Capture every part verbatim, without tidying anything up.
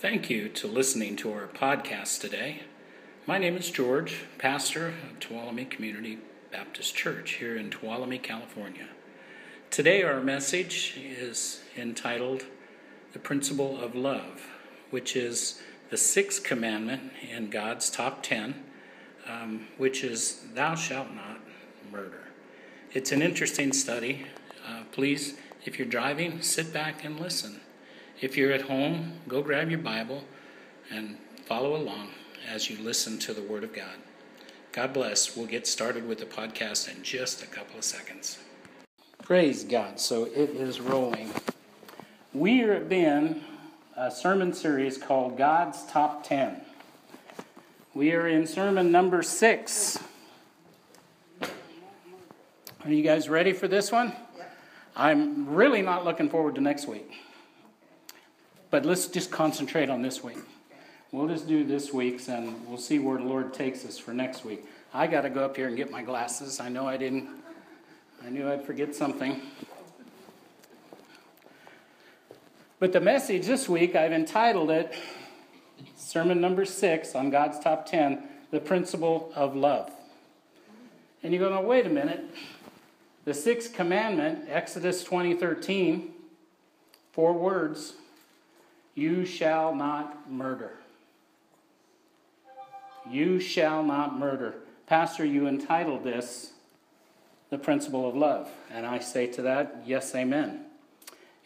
Thank you to listening to our podcast today. My name is George, pastor of Tuolumne Community Baptist Church here in Tuolumne, California. Today our message is entitled The Principle of Love, which is the sixth commandment in God's Top Ten, um, which is Thou shalt not murder. It's an interesting study. Uh, please, if you're driving, sit back and listen. If you're at home, go grab your Bible and follow along as you listen to the Word of God. God bless. We'll get started with the podcast in just a couple of seconds. Praise God. So it is rolling. We are in a sermon series called God's Top Ten. We are in sermon number six. Are you guys ready for this one? Yeah. I'm really not looking forward to next week. But let's just concentrate on this week. We'll just do this week's, and we'll see where the Lord takes us for next week. I got to go up here and get my glasses. I know I didn't. I knew I'd forget something. But the message this week, I've entitled it, Sermon Number Six on God's Top Ten, The Principle of Love. And you're going, oh, wait a minute. The sixth commandment, Exodus twenty thirteen, four words. You shall not murder. You shall not murder. Pastor, you entitled this The Principle of Love. And I say to that, yes, amen.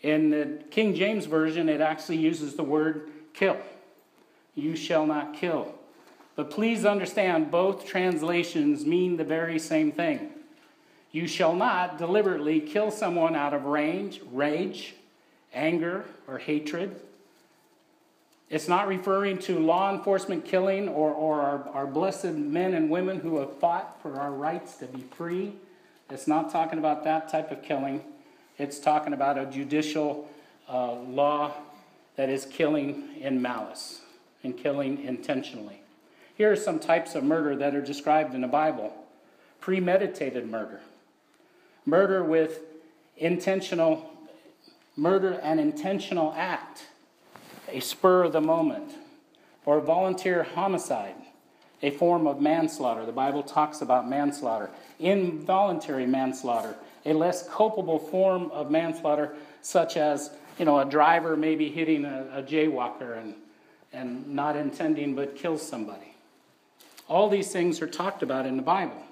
In the King James Version, it actually uses the word kill. You shall not kill. But please understand, both translations mean the very same thing. You shall not deliberately kill someone out of range, rage, anger, or hatred. It's not referring to law enforcement killing or, or our, our blessed men and women who have fought for our rights to be free. It's not talking about that type of killing. It's talking about a judicial uh, law that is killing in malice and killing intentionally. Here are some types of murder that are described in the Bible. Premeditated murder. Murder with intentional, murder an intentional act. A spur of the moment, or volunteer homicide, a form of manslaughter. The Bible talks about manslaughter. Involuntary manslaughter, a less culpable form of manslaughter, such as, you know, a driver maybe hitting a, a jaywalker and, and not intending but kills somebody. All these things are talked about in the Bible.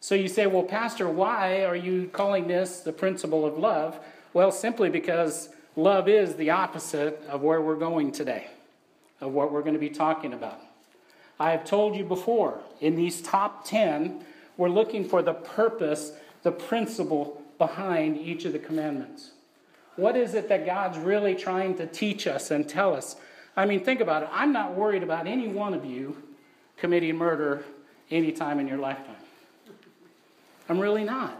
So you say, well, Pastor, why are you calling this the principle of love? Well, simply because love is the opposite of where we're going today, of what we're going to be talking about. I have told you before, in these top ten, we're looking for the purpose, the principle behind each of the commandments. What is it that God's really trying to teach us and tell us? I mean, think about it. I'm not worried about any one of you committing murder any time in your lifetime. I'm really not.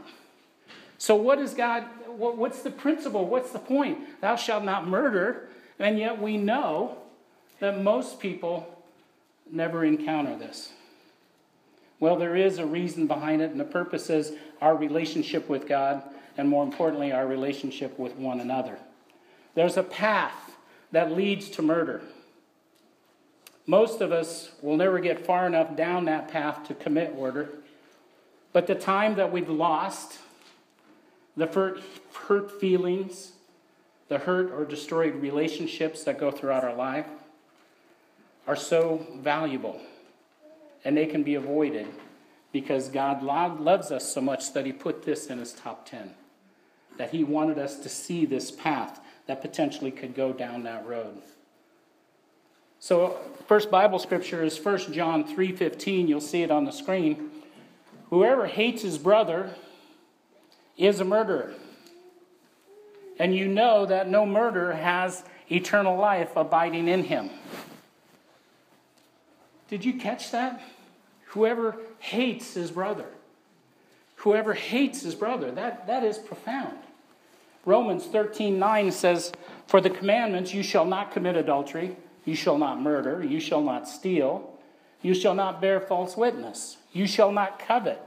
So what is God, what's the principle, what's the point? Thou shalt not murder, and yet we know that most people never encounter this. Well, there is a reason behind it, and the purpose is our relationship with God, and more importantly, our relationship with one another. There's a path that leads to murder. Most of us will never get far enough down that path to commit murder, but the time that we've lost, the hurt feelings, the hurt or destroyed relationships that go throughout our life are so valuable. And they can be avoided because God loves us so much that He put this in His top ten. That He wanted us to see this path that potentially could go down that road. So first Bible scripture is First John three fifteen. You'll see it on the screen. Whoever hates his brother is a murderer. And you know that no murderer has eternal life abiding in him. Did you catch that? Whoever hates his brother. Whoever hates his brother. That, that is profound. Romans thirteen nine says, for the commandments, you shall not commit adultery, you shall not murder, you shall not steal, you shall not bear false witness, you shall not covet.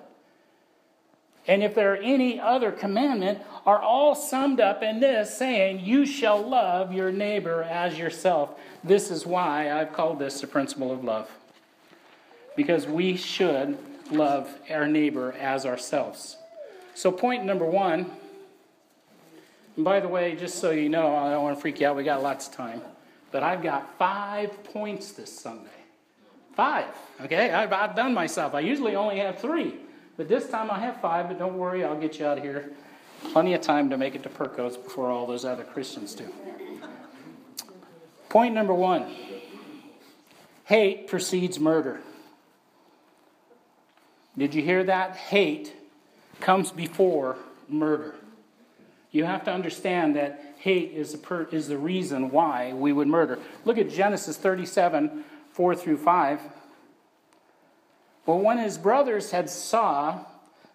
and if there are any other commandment, are all summed up in this, saying, you shall love your neighbor as yourself. This is why I've called this the principle of love. Because we should love our neighbor as ourselves. So point number one, and by the way, just so you know, I don't want to freak you out, we got lots of time. But I've got five points this Sunday. Five, okay? I've outdone myself. I usually only have three. But this time I have five, but don't worry, I'll get you out of here. Plenty of time to make it to Percos before all those other Christians do. Point number one, hate precedes murder. Did you hear that? Hate comes before murder. You have to understand that hate is the, per, is the reason why we would murder. Look at Genesis thirty-seven, four through five. But when his brothers had saw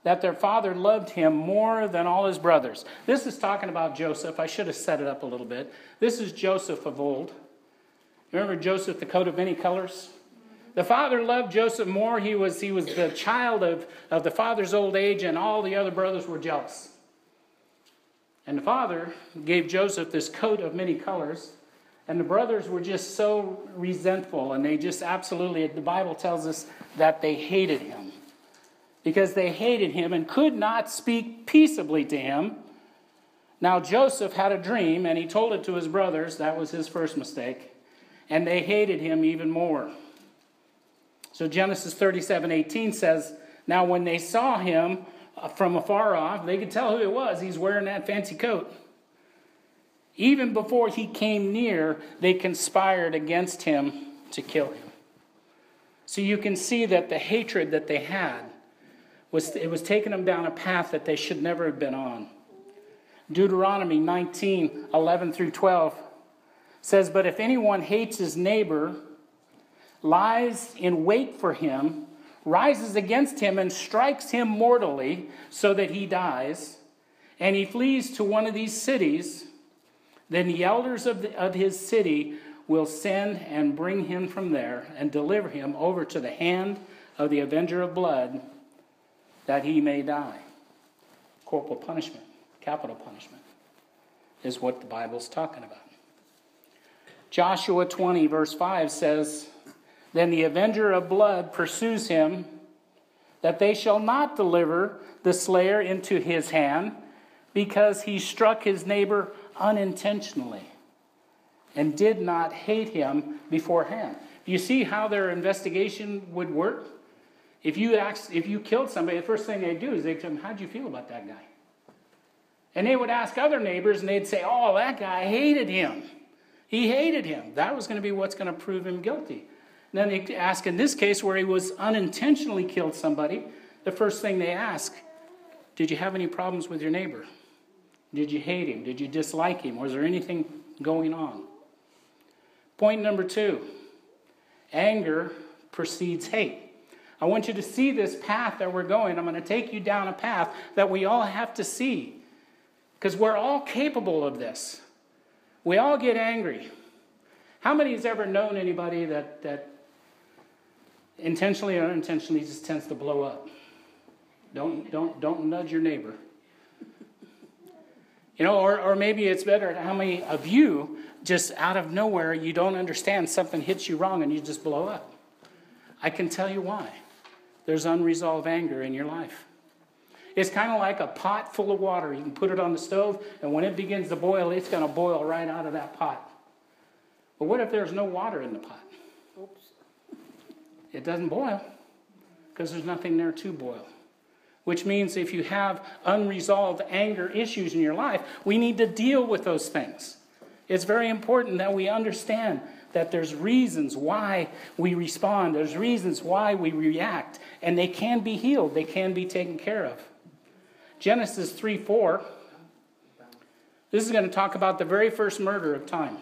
that their father loved him more than all his brothers. This is talking about Joseph. I should have set it up a little bit. This is Joseph of old. Remember Joseph, the coat of many colors? The father loved Joseph more. He was, he was the child of, of the father's old age, and all the other brothers were jealous. And the father gave Joseph this coat of many colors, and the brothers were just so resentful, and they just absolutely, the Bible tells us that they hated him, because they hated him and could not speak peaceably to him. Now Joseph had a dream, and he told it to his brothers. That was his first mistake, and they hated him even more. So Genesis thirty-seven eighteen says, now when they saw him from afar off, they could tell who it was. He's wearing that fancy coat. Even before he came near, they conspired against him to kill him. So you can see that the hatred that they had, was it was taking them down a path that they should never have been on. Deuteronomy nineteen, eleven through twelve says, but if anyone hates his neighbor, lies in wait for him, rises against him and strikes him mortally so that he dies, and he flees to one of these cities, then the elders of, the, of his city will send and bring him from there and deliver him over to the hand of the avenger of blood that he may die. Corporal punishment, capital punishment, is what the Bible's talking about. Joshua twenty, verse five says, then the avenger of blood pursues him, that they shall not deliver the slayer into his hand, because he struck his neighbor unintentionally and did not hate him beforehand. You see how their investigation would work? If you asked, if you killed somebody, the first thing they do is they tell them, how'd you feel about that guy? And they would ask other neighbors, and they'd say, oh, that guy hated him. He hated him. That was going to be what's going to prove him guilty. Then they ask, in this case where he was unintentionally killed somebody, the first thing they ask, did you have any problems with your neighbor? Did you hate him? Did you dislike him? Was there anything going on? Point number two, anger precedes hate. I want you to see this path that we're going. I'm going to take you down a path that we all have to see, because we're all capable of this. We all get angry. How many has ever known anybody that, that intentionally or unintentionally just tends to blow up? Don't, don't, don't nudge your neighbor. You know, or, or maybe it's better, how many of you just out of nowhere, you don't understand, something hits you wrong and you just blow up? I can tell you why. There's unresolved anger in your life. It's kind of like a pot full of water. You can put it on the stove, and when it begins to boil, it's going to boil right out of that pot. But what if there's no water in the pot? Oops. It doesn't boil, because there's nothing there to boil. Which means if you have unresolved anger issues in your life, we need to deal with those things. It's very important that we understand that there's reasons why we respond. There's reasons why we react. And they can be healed. They can be taken care of. Genesis three four. This is going to talk about the very first murder of time.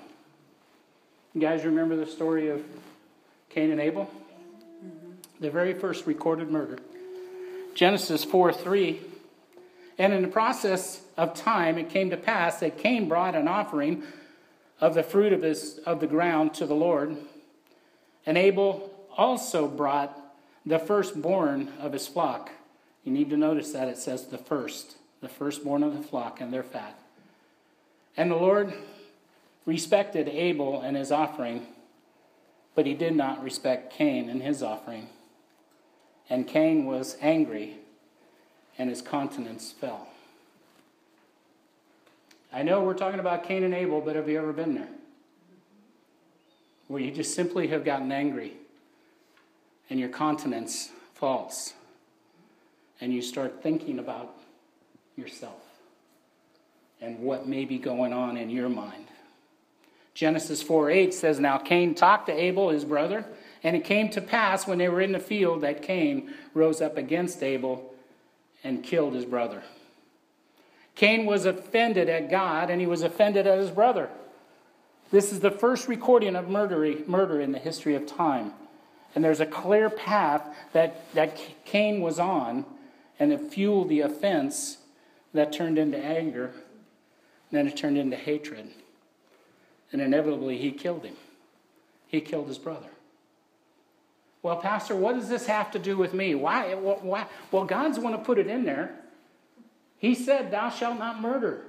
You guys remember the story of Cain and Abel? Mm-hmm. The very first recorded murder. Genesis four three. And in the process of time, it came to pass that Cain brought an offering of the fruit of, his, of the ground to the Lord. And Abel also brought the firstborn of his flock. You need to notice that it says the first, the firstborn of the flock and their fat. And the Lord respected Abel and his offering, but he did not respect Cain and his offering. And Cain was angry, and his countenance fell. I know we're talking about Cain and Abel, but have you ever been there? Where you just simply have gotten angry, and your countenance falls, and you start thinking about yourself and what may be going on in your mind. Genesis four eight says, "Now Cain talked to Abel, his brother, and it came to pass when they were in the field that Cain rose up against Abel and killed his brother." Cain was offended at God, and he was offended at his brother. This is the first recording of murder, murder in the history of time. And there's a clear path that, that Cain was on, and it fueled the offense that turned into anger, and then it turned into hatred. And inevitably, he killed him. He killed his brother. Well, Pastor, what does this have to do with me? Why? Why? Well, God's want to put it in there. He said, "Thou shalt not murder."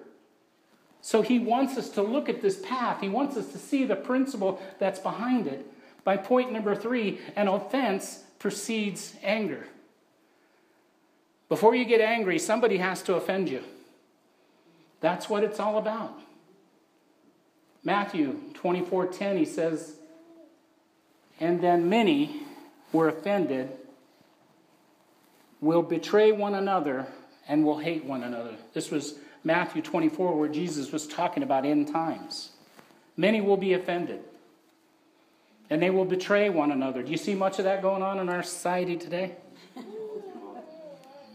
So he wants us to look at this path. He wants us to see the principle that's behind it. By point number three, an offense precedes anger. Before you get angry, somebody has to offend you. That's what it's all about. Matthew twenty-four ten, he says, "And then many were offended, will betray one another, and will hate one another." This was Matthew twenty-four, where Jesus was talking about end times. Many will be offended, and they will betray one another. Do you see much of that going on in our society today?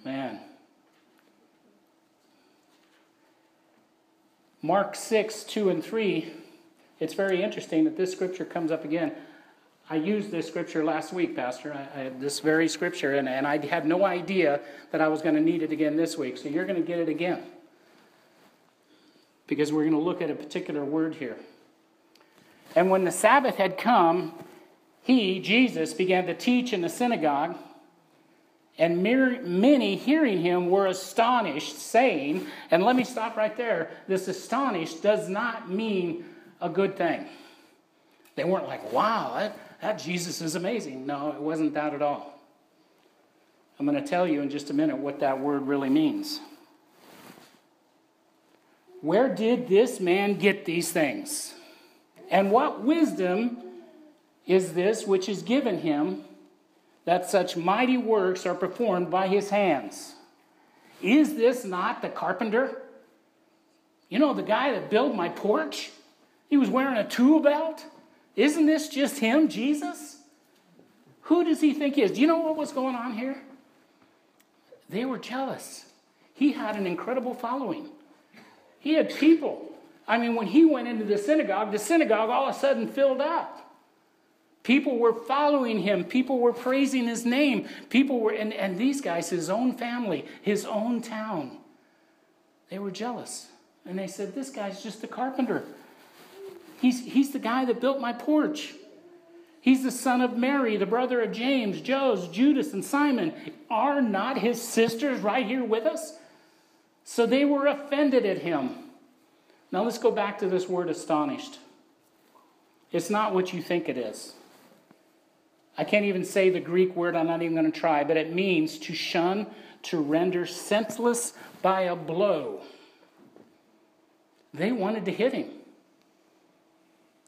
Man. Mark six, two and three, it's very interesting that this scripture comes up again. I used this scripture last week, Pastor, I, I, this very scripture, and, and I had no idea that I was going to need it again this week. So you're going to get it again, because we're going to look at a particular word here. "And when the Sabbath had come, he, Jesus, began to teach in the synagogue, and many hearing him were astonished, saying," and let me stop right there, this "astonished" does not mean a good thing. They weren't like, "Wow, that, that Jesus is amazing." No, it wasn't that at all. I'm going to tell you in just a minute what that word really means. Where did this man get these things? And what wisdom is this which is given him, that such mighty works are performed by his hands? Is this not the carpenter? You know, the guy that built my porch? He was wearing a tool belt? Isn't this just him, Jesus? Who does he think he is? Do you know what was going on here? They were jealous. He had an incredible following. He had people. I mean, when he went into the synagogue, the synagogue all of a sudden filled up. People were following him. People were praising his name. People were, and, and these guys, his own family, his own town, they were jealous. And they said, "This guy's just a carpenter. He's, he's the guy that built my porch. He's the son of Mary, the brother of James, Joseph, Judas, and Simon. Are not his sisters right here with us?" So they were offended at him. Now let's go back to this word astonished. It's not what you think it is. I can't even say the Greek word, I'm not even going to try, but it means to shun, to render senseless by a blow. They wanted to hit him.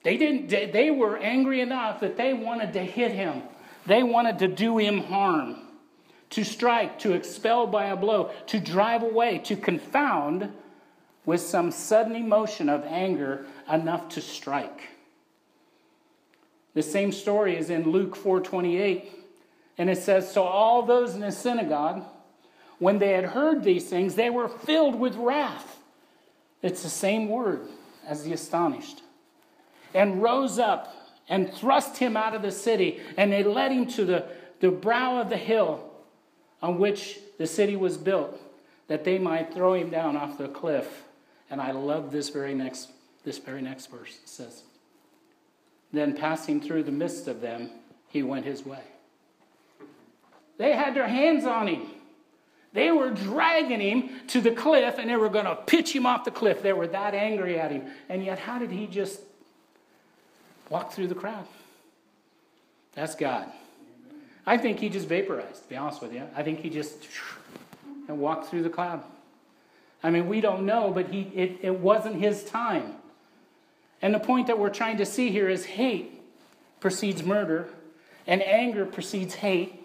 They didn't. They were angry enough that they wanted to hit him. They wanted to do him harm, to strike, to expel by a blow, to drive away, to confound with some sudden emotion of anger enough to strike. The same story is in Luke four twenty-eight, and it says, "So all those in the synagogue, when they had heard these things, they were filled with wrath." It's the same word as the astonished. "And rose up and thrust him out of the city, and they led him to the, the brow of the hill on which the city was built, that they might throw him down off the cliff." And I love this very next, this very next verse. It says, "Then passing through the midst of them, he went his way." They had their hands on him. They were dragging him to the cliff and they were going to pitch him off the cliff. They were that angry at him. And yet, how did he just walk through the crowd? That's God. I think he just vaporized, to be honest with you. I think he just and walked through the cloud. I mean, we don't know, but he it, it wasn't his time. And the point that we're trying to see here is hate precedes murder, and anger precedes hate,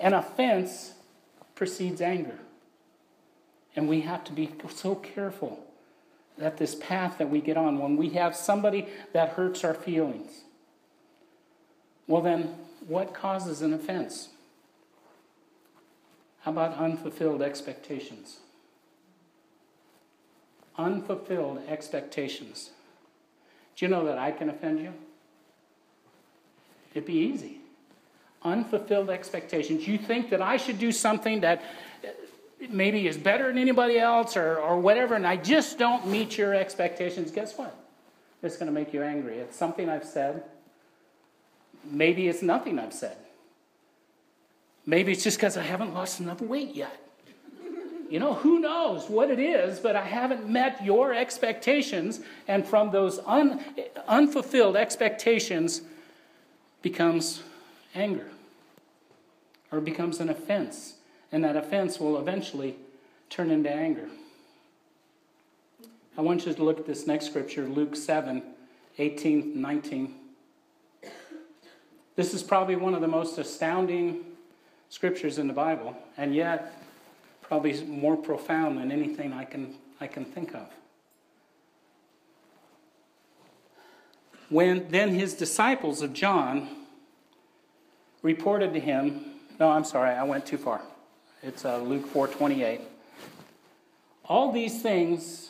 and offense precedes anger. And we have to be so careful that this path that we get on, when we have somebody that hurts our feelings, well then, what causes an offense? How about unfulfilled expectations? Unfulfilled expectations. Do you know that I can offend you? It'd be easy. Unfulfilled expectations. You think that I should do something that maybe is better than anybody else or, or whatever, and I just don't meet your expectations. Guess what? It's going to make you angry. It's something I've said. Maybe it's nothing I've said. Maybe it's just because I haven't lost enough weight yet. You know, who knows what it is, but I haven't met your expectations, and from those un, unfulfilled expectations becomes anger or becomes an offense, and that offense will eventually turn into anger. I want you to look at this next scripture, Luke seven, eighteen, nineteen. This is probably one of the most astounding scriptures in the Bible, and yet probably more profound than anything I can, I can think of. When then his disciples of John reported to him, no, I'm sorry, I went too far. It's uh, Luke four twenty-eight. All these things,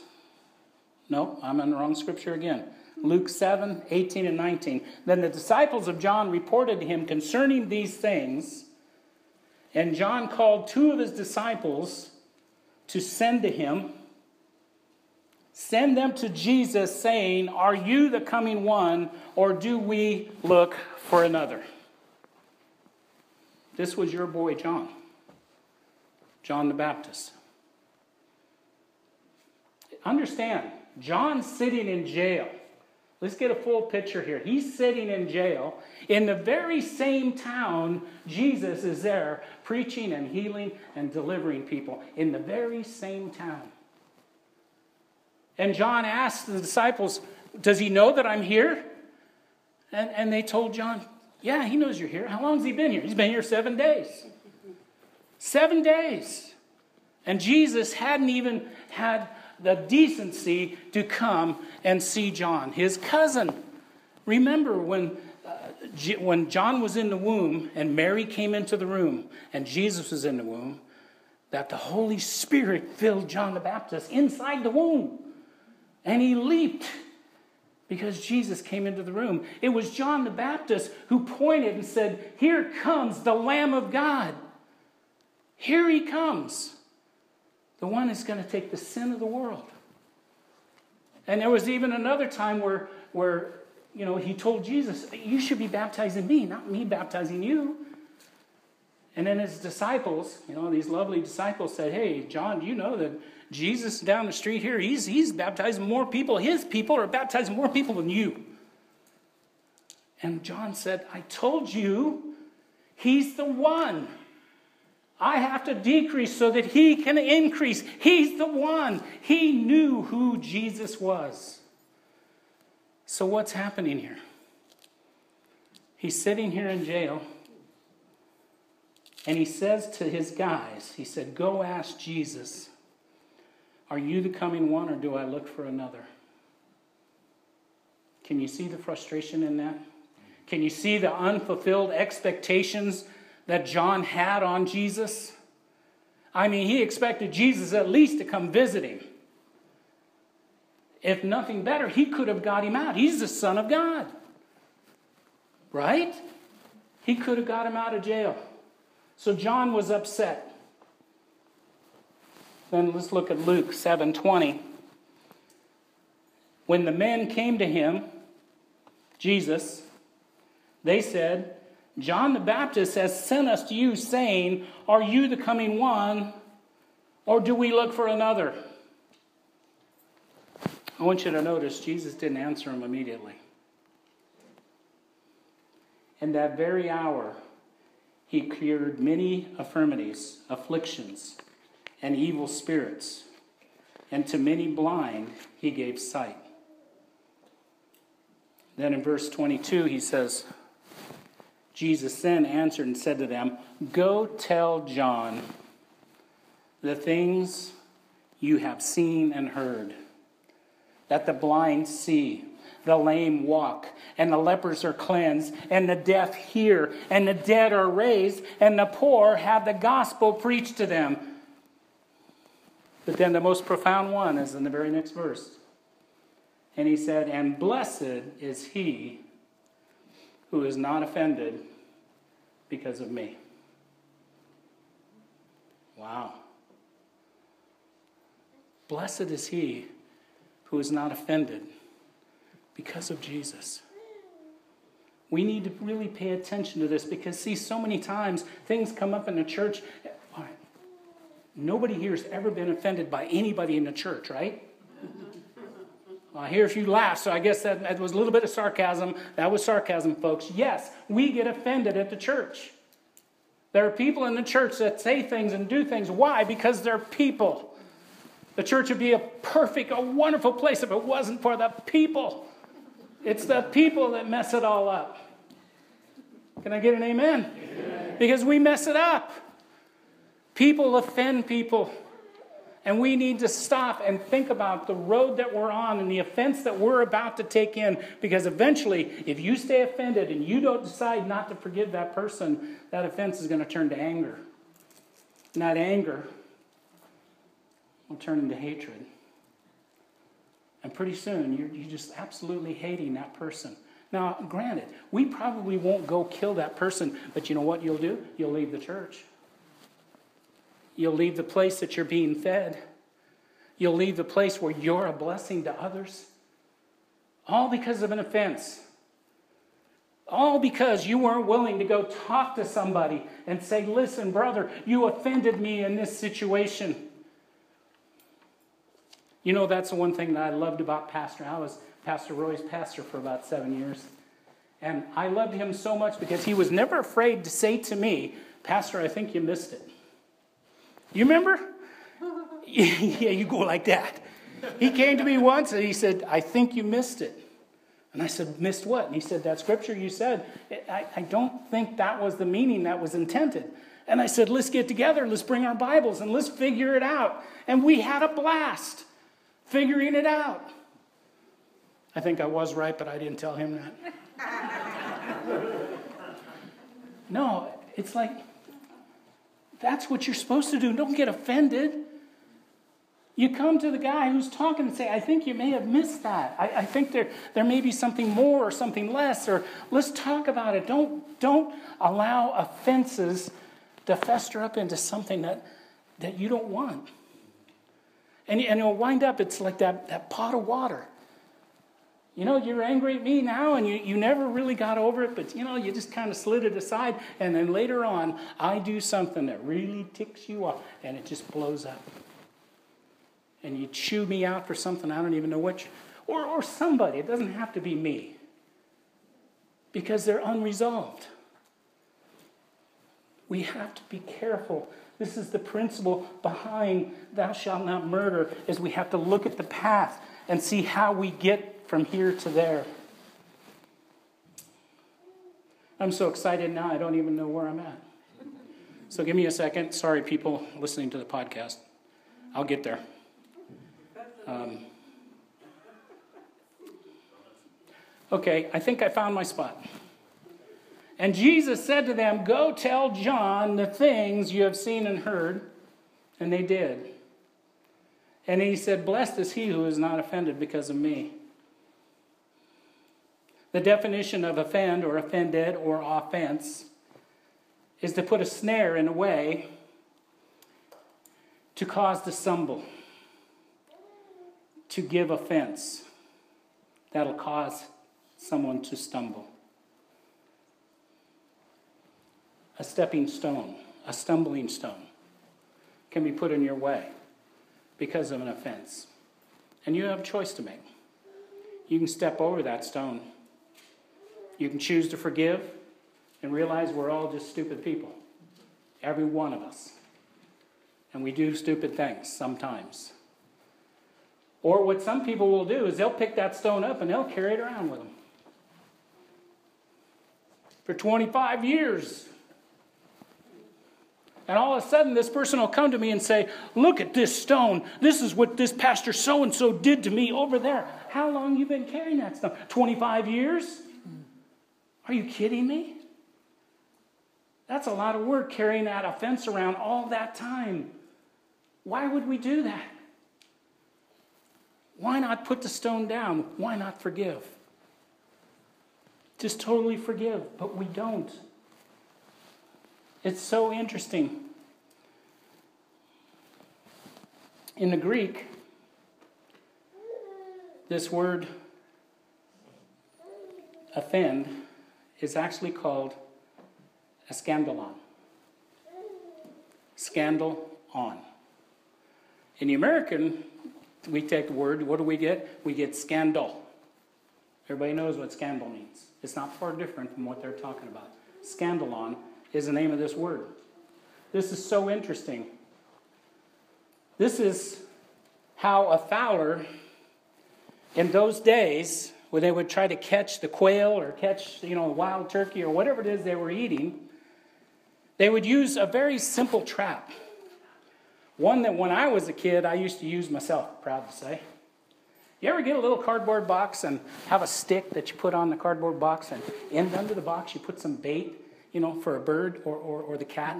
no, I'm in the wrong scripture again. Luke seven, eighteen and nineteen. Then the disciples of John reported to him concerning these things, and John called two of his disciples to send to him, send them to Jesus, saying, "Are you the coming one, or do we look for another?" This was your boy John, John the Baptist. Understand, John's sitting in jail. Let's get a full picture here. He's sitting in jail in the very same town Jesus is there preaching and healing and delivering people, in the very same town. And John asked the disciples, "Does he know that I'm here?" And, and they told John, "Yeah, he knows you're here. How long has he been here?" "He's been here seven days. Seven days. And Jesus hadn't even had the decency to come and see John, his cousin. Remember when, uh, G- when John was in the womb and Mary came into the room and Jesus was in the womb, that the Holy Spirit filled John the Baptist inside the womb. And he leaped because Jesus came into the room. It was John the Baptist who pointed and said, "Here comes the Lamb of God. Here he comes. The one is going to take the sin of the world." And there was even another time where, where, you know, he told Jesus, "You should be baptizing me, not me baptizing you." And then his disciples, you know, these lovely disciples said, "Hey, John, you know that Jesus down the street here, he's, he's baptizing more people. His people are baptizing more people than you." And John said, "I told you, he's the one. I have to decrease so that he can increase. He's the one." He knew who Jesus was. So what's happening here? He's sitting here in jail, and he says to his guys, he said, "Go ask Jesus, are you the coming one, or do I look for another?" Can you see the frustration in that? Can you see the unfulfilled expectations that John had on Jesus? I mean, he expected Jesus at least to come visit him. If nothing better, he could have got him out. He's the Son of God, right? He could have got him out of jail. So John was upset. Then let's look at Luke seven twenty. When the men came to him, Jesus, they said, "John the Baptist has sent us to you, saying, 'Are you the coming one, Or do we look for another? I want you to notice Jesus didn't answer him immediately. In that very hour, he cured many infirmities, afflictions, and evil spirits. And to many blind, he gave sight. Then in verse twenty-two, he says, Jesus then answered and said to them, "Go tell John the things you have seen and heard, that the blind see, the lame walk, and the lepers are cleansed, and the deaf hear, and the dead are raised, and the poor have the gospel preached to them." But then the most profound one is in the very next verse. And he said, "And blessed is he who is not offended because of me." Wow. Blessed is he who is not offended because of Jesus. We need to really pay attention to this because, see, so many times things come up in the church. Nobody here has ever been offended by anybody in the church, right? Well, I hear a few laughs, so I guess that, that was a little bit of sarcasm. That was sarcasm, folks. Yes, we get offended at the church. There are people in the church that say things and do things. Why? Because they're people. The church would be a perfect, a wonderful place if it wasn't for the people. It's the people that mess it all up. Can I get an amen? Amen. Because we mess it up. People offend people, and we need to stop and think about the road that we're on and the offense that we're about to take in, because eventually, if you stay offended and you don't decide not to forgive that person, that offense is going to turn to anger. And that anger will turn into hatred. And pretty soon, you're, you're just absolutely hating that person. Now, granted, we probably won't go kill that person, but you know what you'll do? You'll leave the church. You'll leave the place that you're being fed. You'll leave the place where you're a blessing to others. All because of an offense. All because you weren't willing to go talk to somebody and say, "Listen, brother, you offended me in this situation." You know, that's the one thing that I loved about Pastor. I was Pastor Roy's pastor for about seven years. And I loved him so much because he was never afraid to say to me, "Pastor, I think you missed it. You remember?" Yeah, you go like that. He came to me once and he said, "I think you missed it." And I said, "Missed what?" And he said, "That scripture you said, I, I don't think that was the meaning that was intended." And I said, "Let's get together, let's bring our Bibles, and let's figure it out." And we had a blast figuring it out. I think I was right, but I didn't tell him that. No, it's like... that's what you're supposed to do. Don't get offended. You come to the guy who's talking and say, "I think you may have missed that. I, I think there, there may be something more or something less, or let's talk about it." Don't, don't allow offenses to fester up into something that, that you don't want. And, and it'll wind up, it's like that, that pot of water. You know, you're angry at me now, and you, you never really got over it, but, you know, you just kind of slid it aside, and then later on, I do something that really ticks you off, and it just blows up. And you chew me out for something I don't even know what you... Or, or somebody. It doesn't have to be me. Because they're unresolved. We have to be careful. This is the principle behind thou shalt not murder, is we have to look at the path and see how we get from here to there. I'm so excited now, I don't even know where I'm at. So give me a second. Sorry, people listening to the podcast. I'll get there. Um, okay, I think I found my spot. And Jesus said to them, "Go tell John the things you have seen and heard." And they did. And he said, "Blessed is he who is not offended because of me." The definition of offend or offended or offense is to put a snare in a way to cause to stumble, to give offense. That'll cause someone to stumble. A stepping stone, a stumbling stone can be put in your way. because of an offense. And you have a choice to make. You can step over that stone. You can choose to forgive and realize we're all just stupid people. Every one of us. And we do stupid things sometimes. Or what some people will do is they'll pick that stone up and they'll carry it around with them. For twenty-five years. And all of a sudden this person will come to me and say, look at this stone. This is what this pastor so-and-so did to me over there. How long have you been carrying that stone? twenty-five years? Are you kidding me? That's a lot of work carrying that offense around all that time. Why would we do that? Why not put the stone down? Why not forgive? Just totally forgive, but we don't. It's so interesting. In the Greek, this word offend is actually called a scandalon. Scandal on. In the American, we take the word, what do we get? We get scandal. Everybody knows what scandal means. It's not far different from what they're talking about. Scandalon is the name of this word. This is so interesting. This is how a fowler in those days, when they would try to catch the quail or catch, you know, wild turkey or whatever it is they were eating, they would use a very simple trap. One that when I was a kid, I used to use myself, proud to say. You ever get a little cardboard box and have a stick that you put on the cardboard box, and in under the box you put some bait, you know, for a bird or, or, or the cat,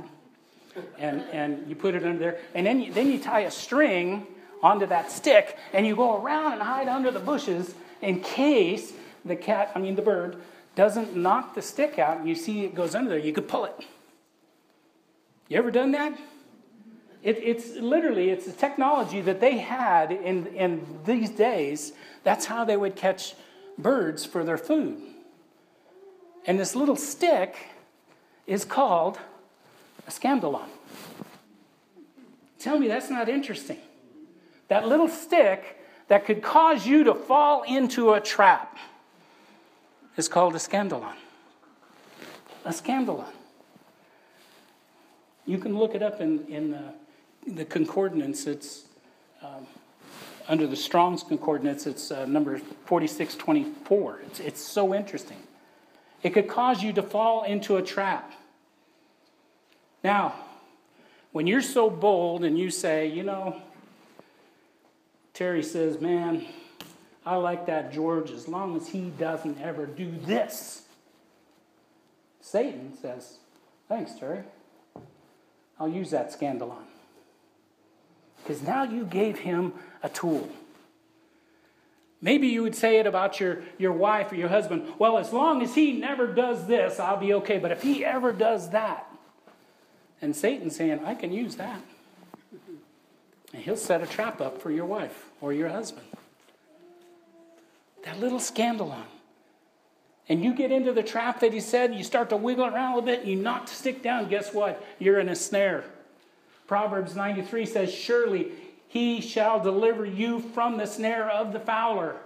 and, and you put it under there. And then you, then you tie a string onto that stick, and you go around and hide under the bushes in case the cat, I mean the bird, doesn't knock the stick out and you see it goes under there. You could pull it. You ever done that? It, it's literally, it's the technology that they had in, in these days. That's how they would catch birds for their food. And this little stick is called a scandalon. Tell me that's not interesting. That little stick that could cause you to fall into a trap is called a scandalon. A scandalon. You can look it up in, in the... the concordance, it's um, under the Strong's concordance, it's uh, number forty-six twenty-four. It's, it's so interesting. It could cause you to fall into a trap. Now, when you're so bold and you say, you know, Terry says, man, I like that George as long as he doesn't ever do this. Satan says, thanks, Terry. I'll use that scandalon. Because now you gave him a tool. Maybe you would say it about your, your wife or your husband. Well, as long as he never does this, I'll be okay. But if he ever does that, and Satan's saying, I can use that. And he'll set a trap up for your wife or your husband. That little scandalon. And you get into the trap that he said, you start to wiggle around a little bit, and you knock the stick down, guess what? You're in a snare. Proverbs ninety-three says, surely he shall deliver you from the snare of the fowler.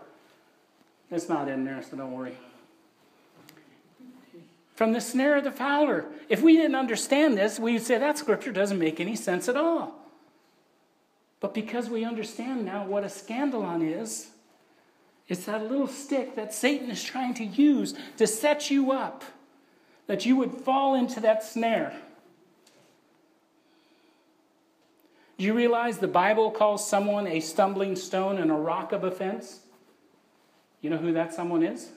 It's not in there, so don't worry. From the snare of the fowler. If we didn't understand this, we would say that scripture doesn't make any sense at all. But because we understand now what a scandalon is, it's that little stick that Satan is trying to use to set you up, that you would fall into that snare. Do you realize the Bible calls someone a stumbling stone and a rock of offense? You know who that someone is?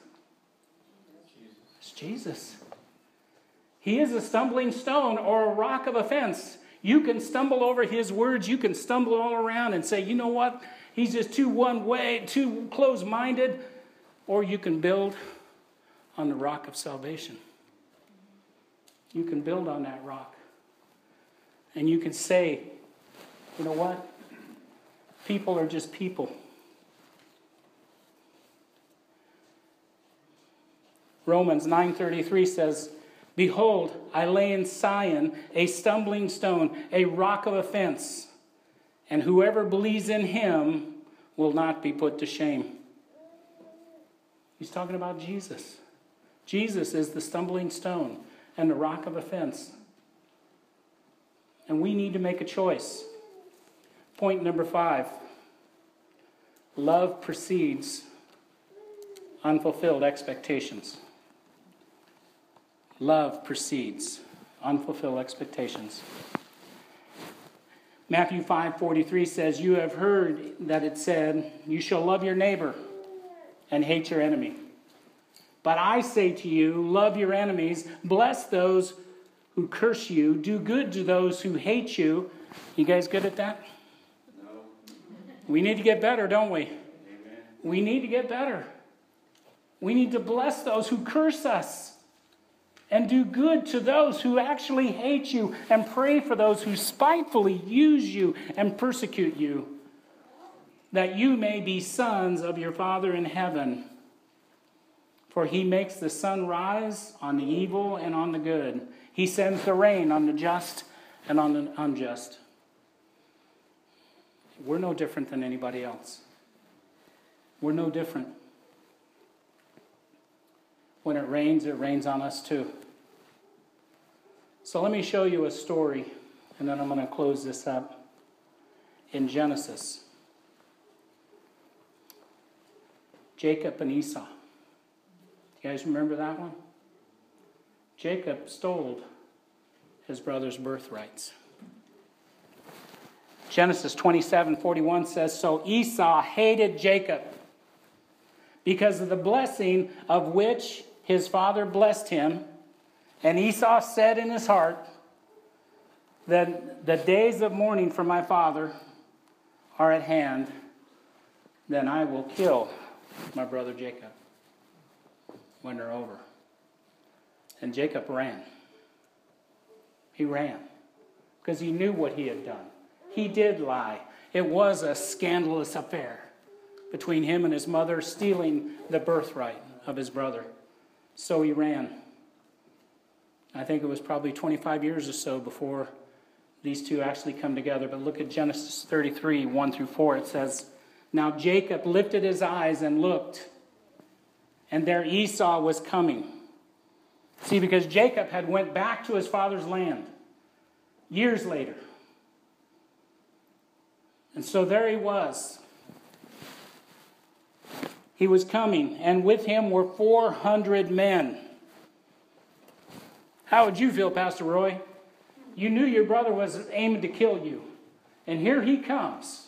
Jesus. It's Jesus. He is a stumbling stone or a rock of offense. You can stumble over his words. You can stumble all around and say, you know what? He's just too one way, too close-minded. Or you can build on the rock of salvation. You can build on that rock. And you can say, you know what? People are just people. Romans nine thirty-three says, behold, I lay in Sion a stumbling stone, a rock of offense, and whoever believes in him will not be put to shame. He's talking about Jesus. Jesus is the stumbling stone and the rock of offense. And we need to make a choice. Point number five. Love precedes unfulfilled expectations. Love precedes unfulfilled expectations. Matthew five forty-three says, "You have heard that it said, you shall love your neighbor and hate your enemy. But I say to you, love your enemies, bless those who curse you, do good to those who hate you." You guys good at that? No. We need to get better, don't we? Amen. We need to get better. We need to bless those who curse us and do good to those who actually hate you, and pray for those who spitefully use you and persecute you, that you may be sons of your Father in heaven. For he makes the sun rise on the evil and on the good. He sends the rain on the just and on the unjust. We're no different than anybody else. We're no different. When it rains, it rains on us too. So let me show you a story, and then I'm going to close this up. In Genesis, Jacob and Esau. You guys remember that one? Jacob stole his brother's birthrights. Genesis twenty-seven forty-one says, "So Esau hated Jacob because of the blessing of which his father blessed him. And Esau said in his heart, that the days of mourning for my father are at hand. Then I will kill my brother Jacob when they're over." And Jacob ran. He ran because he knew what he had done. He did lie. It was a scandalous affair between him and his mother, stealing the birthright of his brother. So he ran. I think it was probably twenty-five years or so before these two actually come together. But look at Genesis thirty-three, one through four. It says, "Now Jacob lifted his eyes and looked, and there Esau was coming." See, because Jacob had went back to his father's land years later. And so there he was. He was coming, and with him were four hundred men. How would you feel, Pastor Roy? You knew your brother was aiming to kill you, and here he comes.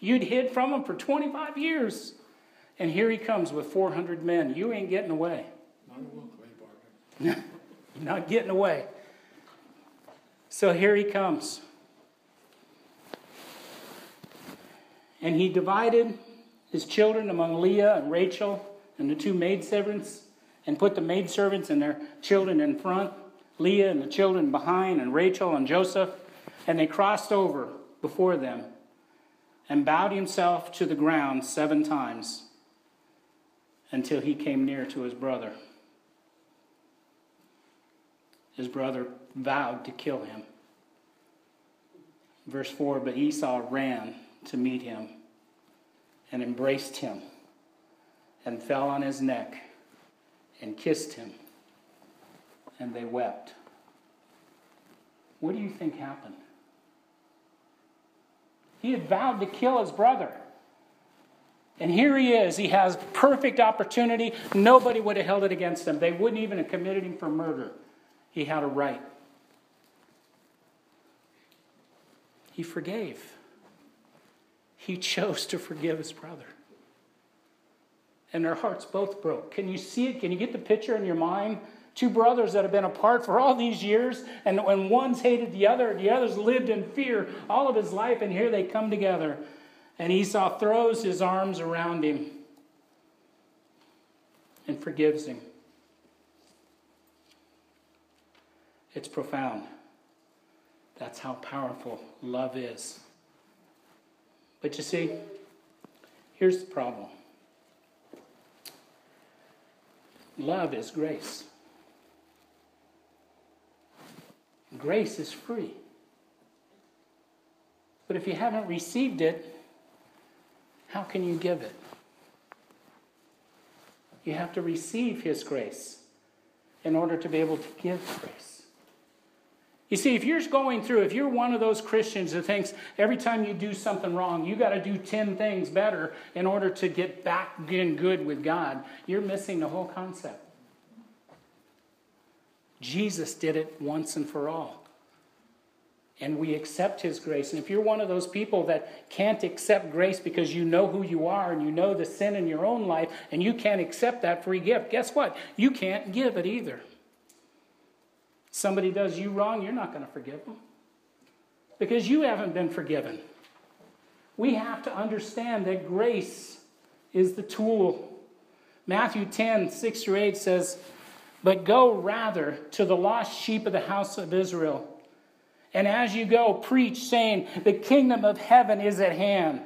You'd hid from him for twenty-five years, and here he comes with four hundred men. You ain't getting away. Not a walkaway bargain. Not getting away. So here he comes. And he divided his children among Leah and Rachel and the two maidservants, and put the maidservants and their children in front, Leah and the children behind, and Rachel and Joseph. And they crossed over before them, and bowed himself to the ground seven times until he came near to his brother. His brother vowed to kill him. Verse four, "But Esau ran to meet him, and embraced him, and fell on his neck, and kissed him, and they wept." What do you think happened? He had vowed to kill his brother. And here he is. He has perfect opportunity. Nobody would have held it against him. They wouldn't even have committed him for murder. He had a right. He forgave. He chose to forgive his brother. And their hearts both broke. Can you see it? Can you get the picture in your mind? Two brothers that have been apart for all these years, and when one's hated the other, the other's lived in fear all of his life, and here they come together. And Esau throws his arms around him and forgives him. It's profound. That's how powerful love is. But you see, here's the problem. Love is grace. Grace is free. But if you haven't received it, how can you give it? You have to receive his grace in order to be able to give grace. You see, if you're going through, if you're one of those Christians who thinks every time you do something wrong, you got to do ten things better in order to get back in good with God, you're missing the whole concept. Jesus did it once and for all. And we accept his grace. And if you're one of those people that can't accept grace because you know who you are and you know the sin in your own life and you can't accept that free gift, guess what? You can't give it either. Somebody does you wrong, you're not going to forgive them because you haven't been forgiven. We have to understand that grace is the tool. Matthew ten, six through eight says, "But go rather to the lost sheep of the house of Israel. And as you go, preach, saying, the kingdom of heaven is at hand.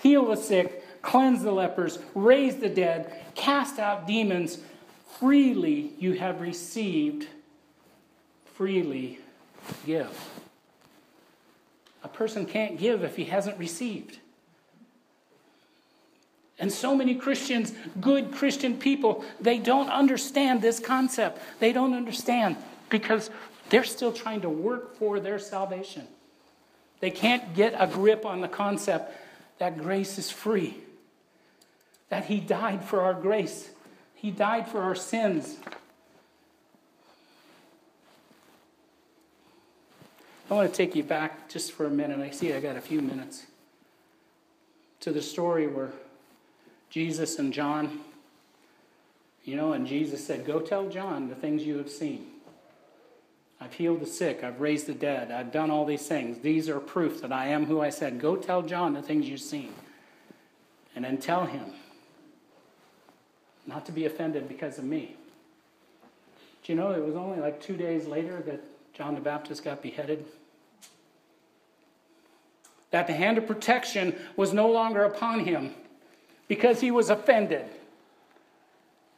Heal the sick, cleanse the lepers, raise the dead, cast out demons. Freely you have received, freely give." A person can't give if he hasn't received. And so many Christians, good Christian people, they don't understand this concept. They don't understand because they're still trying to work for their salvation. They can't get a grip on the concept that grace is free, that he died for our grace. He died for our sins. I want to take you back just for a minute. I see I got a few minutes. To the story where Jesus and John, you know, and Jesus said, "Go tell John the things you have seen. I've healed the sick. I've raised the dead. I've done all these things. These are proof that I am who I said. Go tell John the things you've seen." And then tell him not to be offended because of me. Do you know it was only like two days later that John the Baptist got beheaded? That the hand of protection was no longer upon him because he was offended.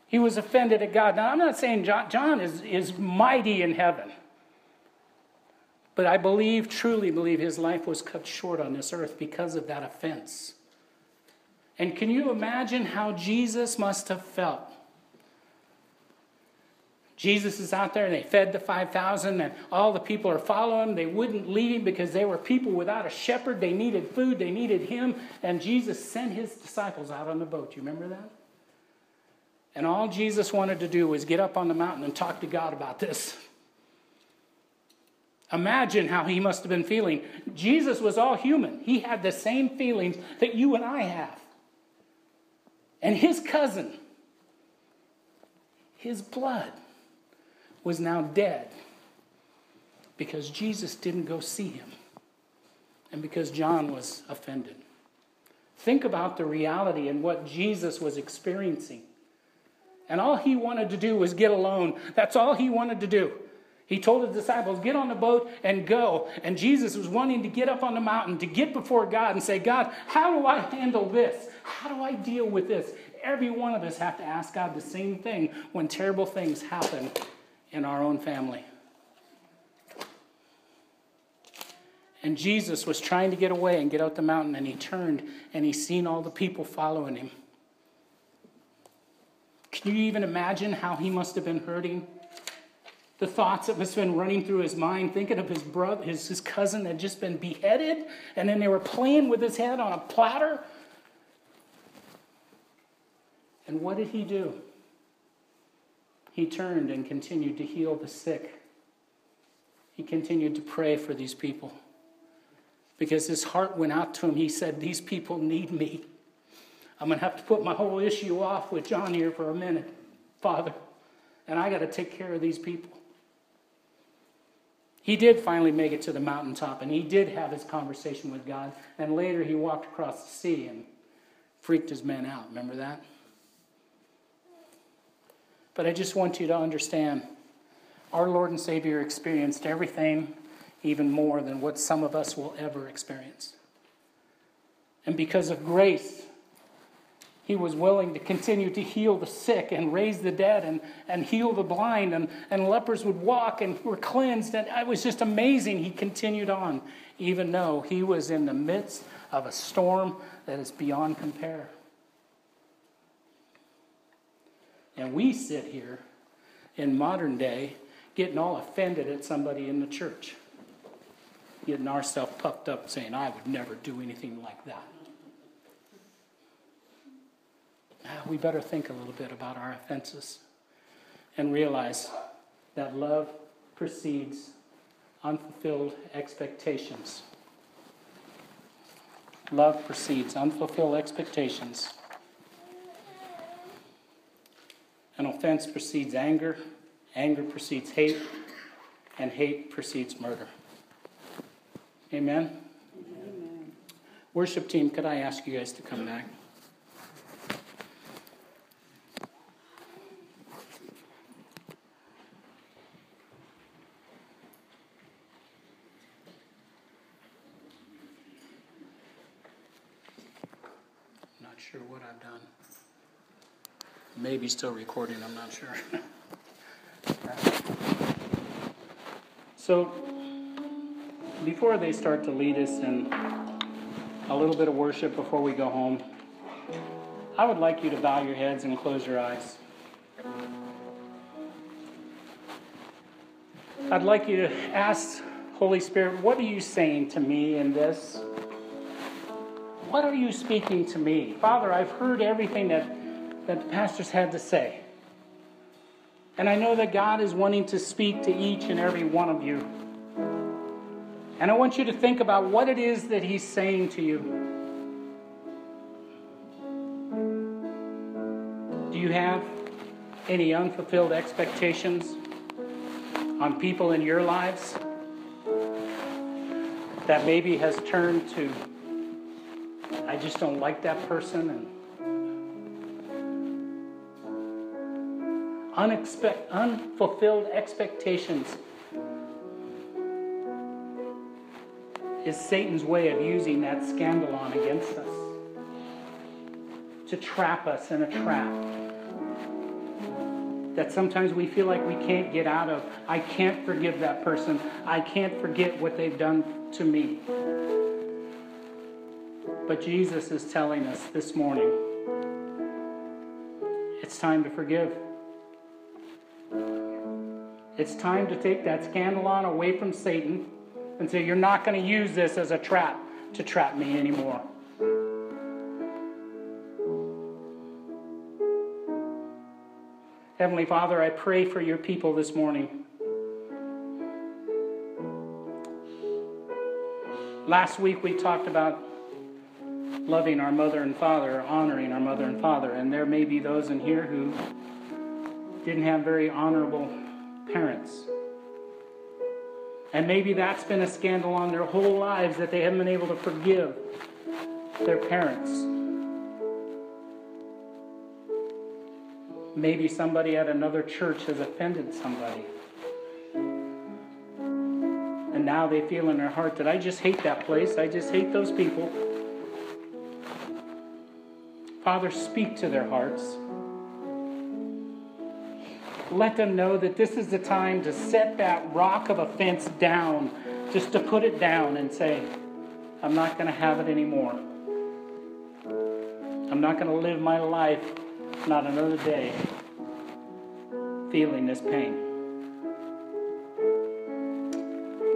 He was offended at God. Now, I'm not saying John, John is, is mighty in heaven. But I believe, truly believe, his life was cut short on this earth because of that offense. And can you imagine how Jesus must have felt? Jesus is out there and they fed the five thousand and all the people are following him. They wouldn't leave him because they were people without a shepherd. They needed food. They needed him. And Jesus sent his disciples out on the boat. You remember that? And all Jesus wanted to do was get up on the mountain and talk to God about this. Imagine how he must have been feeling. Jesus was all human. He had the same feelings that you and I have. And his cousin, his blood, was now dead because Jesus didn't go see him and because John was offended. Think about the reality and what Jesus was experiencing. And all he wanted to do was get alone. That's all he wanted to do. He told his disciples, get on the boat and go. And Jesus was wanting to get up on the mountain, to get before God and say, God, how do I handle this? How do I deal with this? Every one of us have to ask God the same thing when terrible things happen in our own family. And Jesus was trying to get away and get out the mountain, and he turned and he seen all the people following him. Can you even imagine how he must have been hurting? The thoughts that must have been running through his mind, thinking of his brother, his, his cousin that had just been beheaded, and then they were playing with his head on a platter. And what did he do? He turned and continued to heal the sick. He continued to pray for these people because his heart went out to him. He said, these people need me. I'm going to have to put my whole issue off with John here for a minute, Father. And I got to take care of these people. He did finally make it to the mountaintop, and he did have his conversation with God. And later he walked across the sea and freaked his men out. Remember that? But I just want you to understand, our Lord and Savior experienced everything even more than what some of us will ever experience. And because of grace, He was willing to continue to heal the sick and raise the dead and, and heal the blind. And, and lepers would walk and were cleansed. And it was just amazing. He continued on, even though he was in the midst of a storm that is beyond compare. And we sit here in modern day getting all offended at somebody in the church. Getting ourselves puffed up saying, I would never do anything like that. We better think a little bit about our offenses and realize that love precedes unfulfilled expectations. Love precedes unfulfilled expectations. An offense precedes anger, anger precedes hate, and hate precedes murder. Amen? Amen. Worship team, could I ask you guys to come back? Sure what I've done. Maybe still recording, I'm not sure. So, before they start to lead us in a little bit of worship before we go home, I would like you to bow your heads and close your eyes. I'd like you to ask Holy Spirit, what are you saying to me in this? What are you speaking to me? Father, I've heard everything that, that the pastors had to say. And I know that God is wanting to speak to each and every one of you. And I want you to think about what it is that He's saying to you. Do you have any unfulfilled expectations on people in your lives that maybe has turned to, I just don't like that person, and unexpect, unfulfilled expectations is Satan's way of using that scandalon against us to trap us in a trap that sometimes we feel like we can't get out of. I can't forgive that person. I can't forget what they've done to me. But Jesus is telling us this morning, it's time to forgive. It's time to take that scandalon away from Satan and say, you're not going to use this as a trap to trap me anymore. Heavenly Father, I pray for your people this morning. Last week we talked about loving our mother and father, honoring our mother and father. And there may be those in here who didn't have very honorable parents. And maybe that's been a scandal on their whole lives that they haven't been able to forgive their parents. Maybe somebody at another church has offended somebody. And now they feel in their heart that I just hate that place, I just hate those people. Father, speak to their hearts. Let them know that this is the time to set that rock of offense down, just to put it down and say, I'm not going to have it anymore. I'm not going to live my life, not another day, feeling this pain.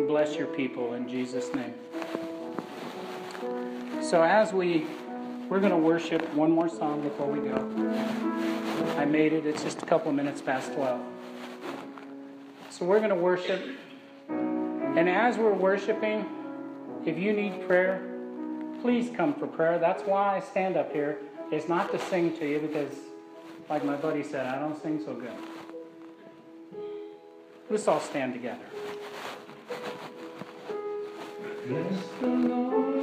Bless your people in Jesus' name. So as we We're going to worship one more song before we go. I made it. It's just a couple of minutes past twelve. So we're going to worship. And as we're worshiping, if you need prayer, please come for prayer. That's why I stand up here. It's not to sing to you because, like my buddy said, I don't sing so good. Let's all stand together. Bless the Lord.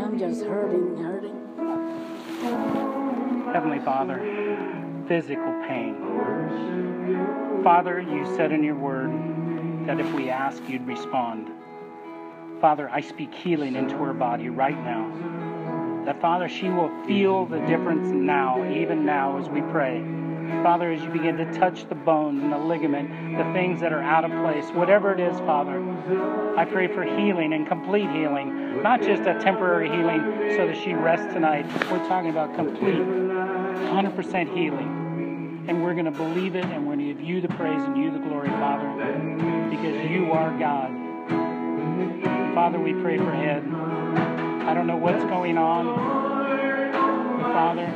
I'm just hurting, hurting. Heavenly Father, physical pain. Father, you said in your word that if we ask, you'd respond. Father, I speak healing into her body right now. That, Father, she will feel the difference now, even now as we pray. Father, as you begin to touch the bone and the ligament, the things that are out of place, whatever it is, Father, I pray for healing and complete healing, not just a temporary healing so that she rests tonight. We're talking about complete, one hundred percent healing. And we're going to believe it, and we're going to give you the praise and you the glory, Father, because you are God. Father, we pray for Ed. I don't know what's going on, Father.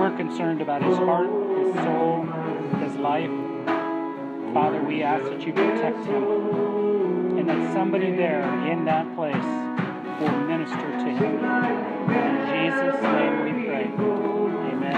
We're concerned about his heart, his soul, his life. Father, we ask that you protect him and that somebody there in that place will minister to him. In Jesus' name we pray. Amen.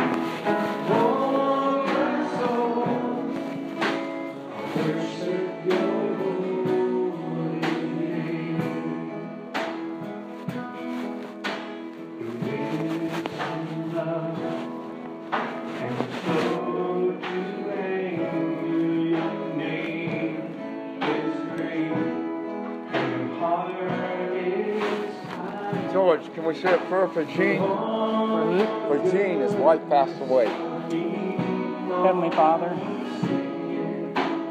George, can we say a prayer for Gene? Mm-hmm. For Gene, his wife passed away. Heavenly Father,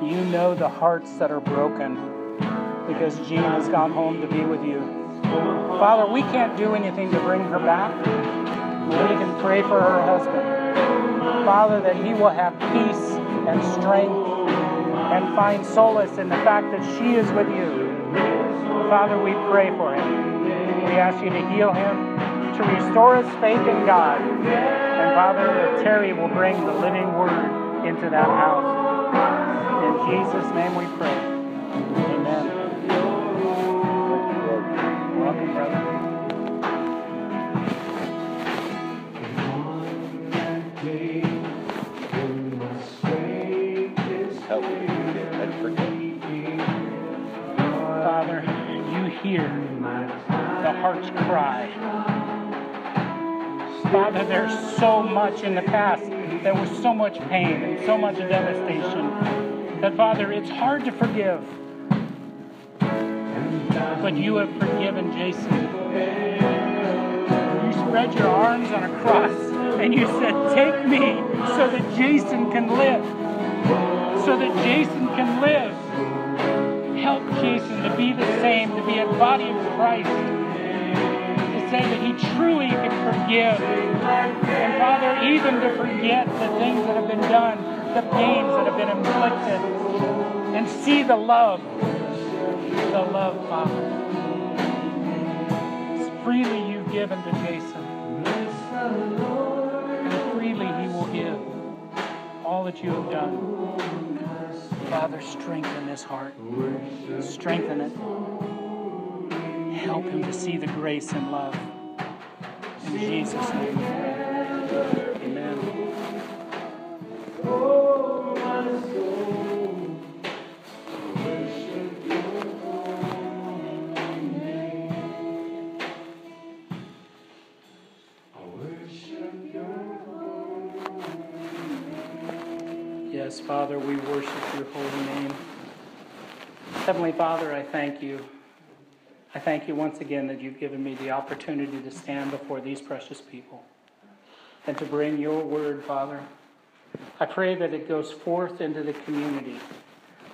you know the hearts that are broken because Gene has gone home to be with you. Father, we can't do anything to bring her back. We can pray for her husband. Father, that he will have peace and strength and find solace in the fact that she is with you. Father, we pray for him. We ask you to heal him, to restore his faith in God. And Father, that Terry will bring the living word into that house. In Jesus' name we pray. Amen. Welcome, brother. Father, you hear the heart's cry. Father, there's so much in the past. There was so much pain and so much devastation that, Father, it's hard to forgive. But you have forgiven Jason. You spread your arms on a cross and you said, take me so that Jason can live. So that Jason can live. Help Jason to be the same, to be a body of Christ. That he truly can forgive. And Father, even to forget the things that have been done, the pains that have been inflicted, and see the love, the love, Father. It's freely you've given to Jason. And freely he will give all that you have done. Father, strengthen his heart. Strengthen it. Help him to see the grace and love. In Jesus' name we pray. Amen. Yes, Father, we worship your holy name. Heavenly Father, I thank you. I thank you once again that you've given me the opportunity to stand before these precious people and to bring your word, Father. I pray that it goes forth into the community,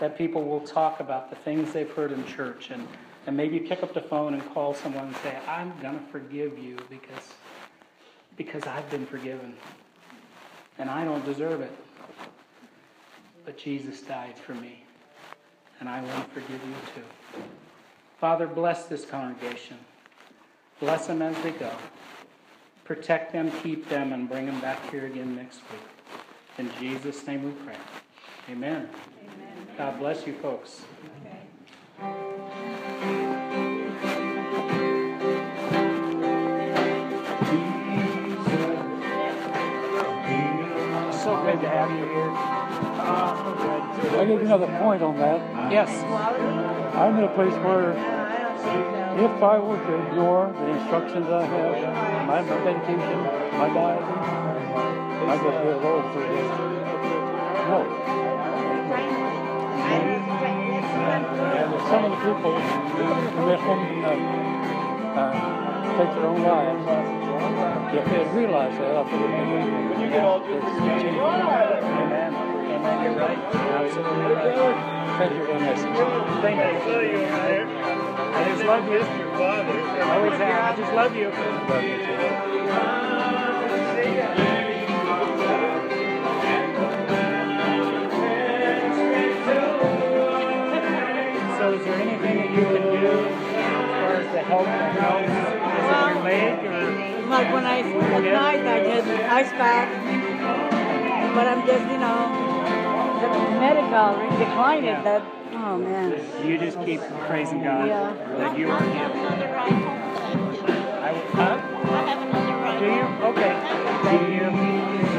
that people will talk about the things they've heard in church and, and maybe pick up the phone and call someone and say, I'm going to forgive you because, because I've been forgiven and I don't deserve it. But Jesus died for me and I want to forgive you too. Father, bless this congregation. Bless them as they go. Protect them, keep them, and bring them back here again next week. In Jesus' name we pray. Amen. Amen. God bless you, folks. Okay. So good to have you here. Uh, so good. I get another point on that. Yes. I'm in a place where if I were to ignore the instructions I have, my medication, my diet, I just hit a road through this. No. And some of the people, their own, uh, uh, take their own lives. If they had realized that, I believe they would have continued. Amen. Absolutely right. Thank you for the message. Thank you. I just love you. I always have. I just love you. Love you too. So is there anything that you can do as far as to help the house? Is it your leg or? Like when I at night I did ice bath, but I'm just, you know, the medical declined it. That oh man. You just keep praising God. Yeah. That you are him. I have another rifle. I have another rifle. Do you? Okay. Thank you.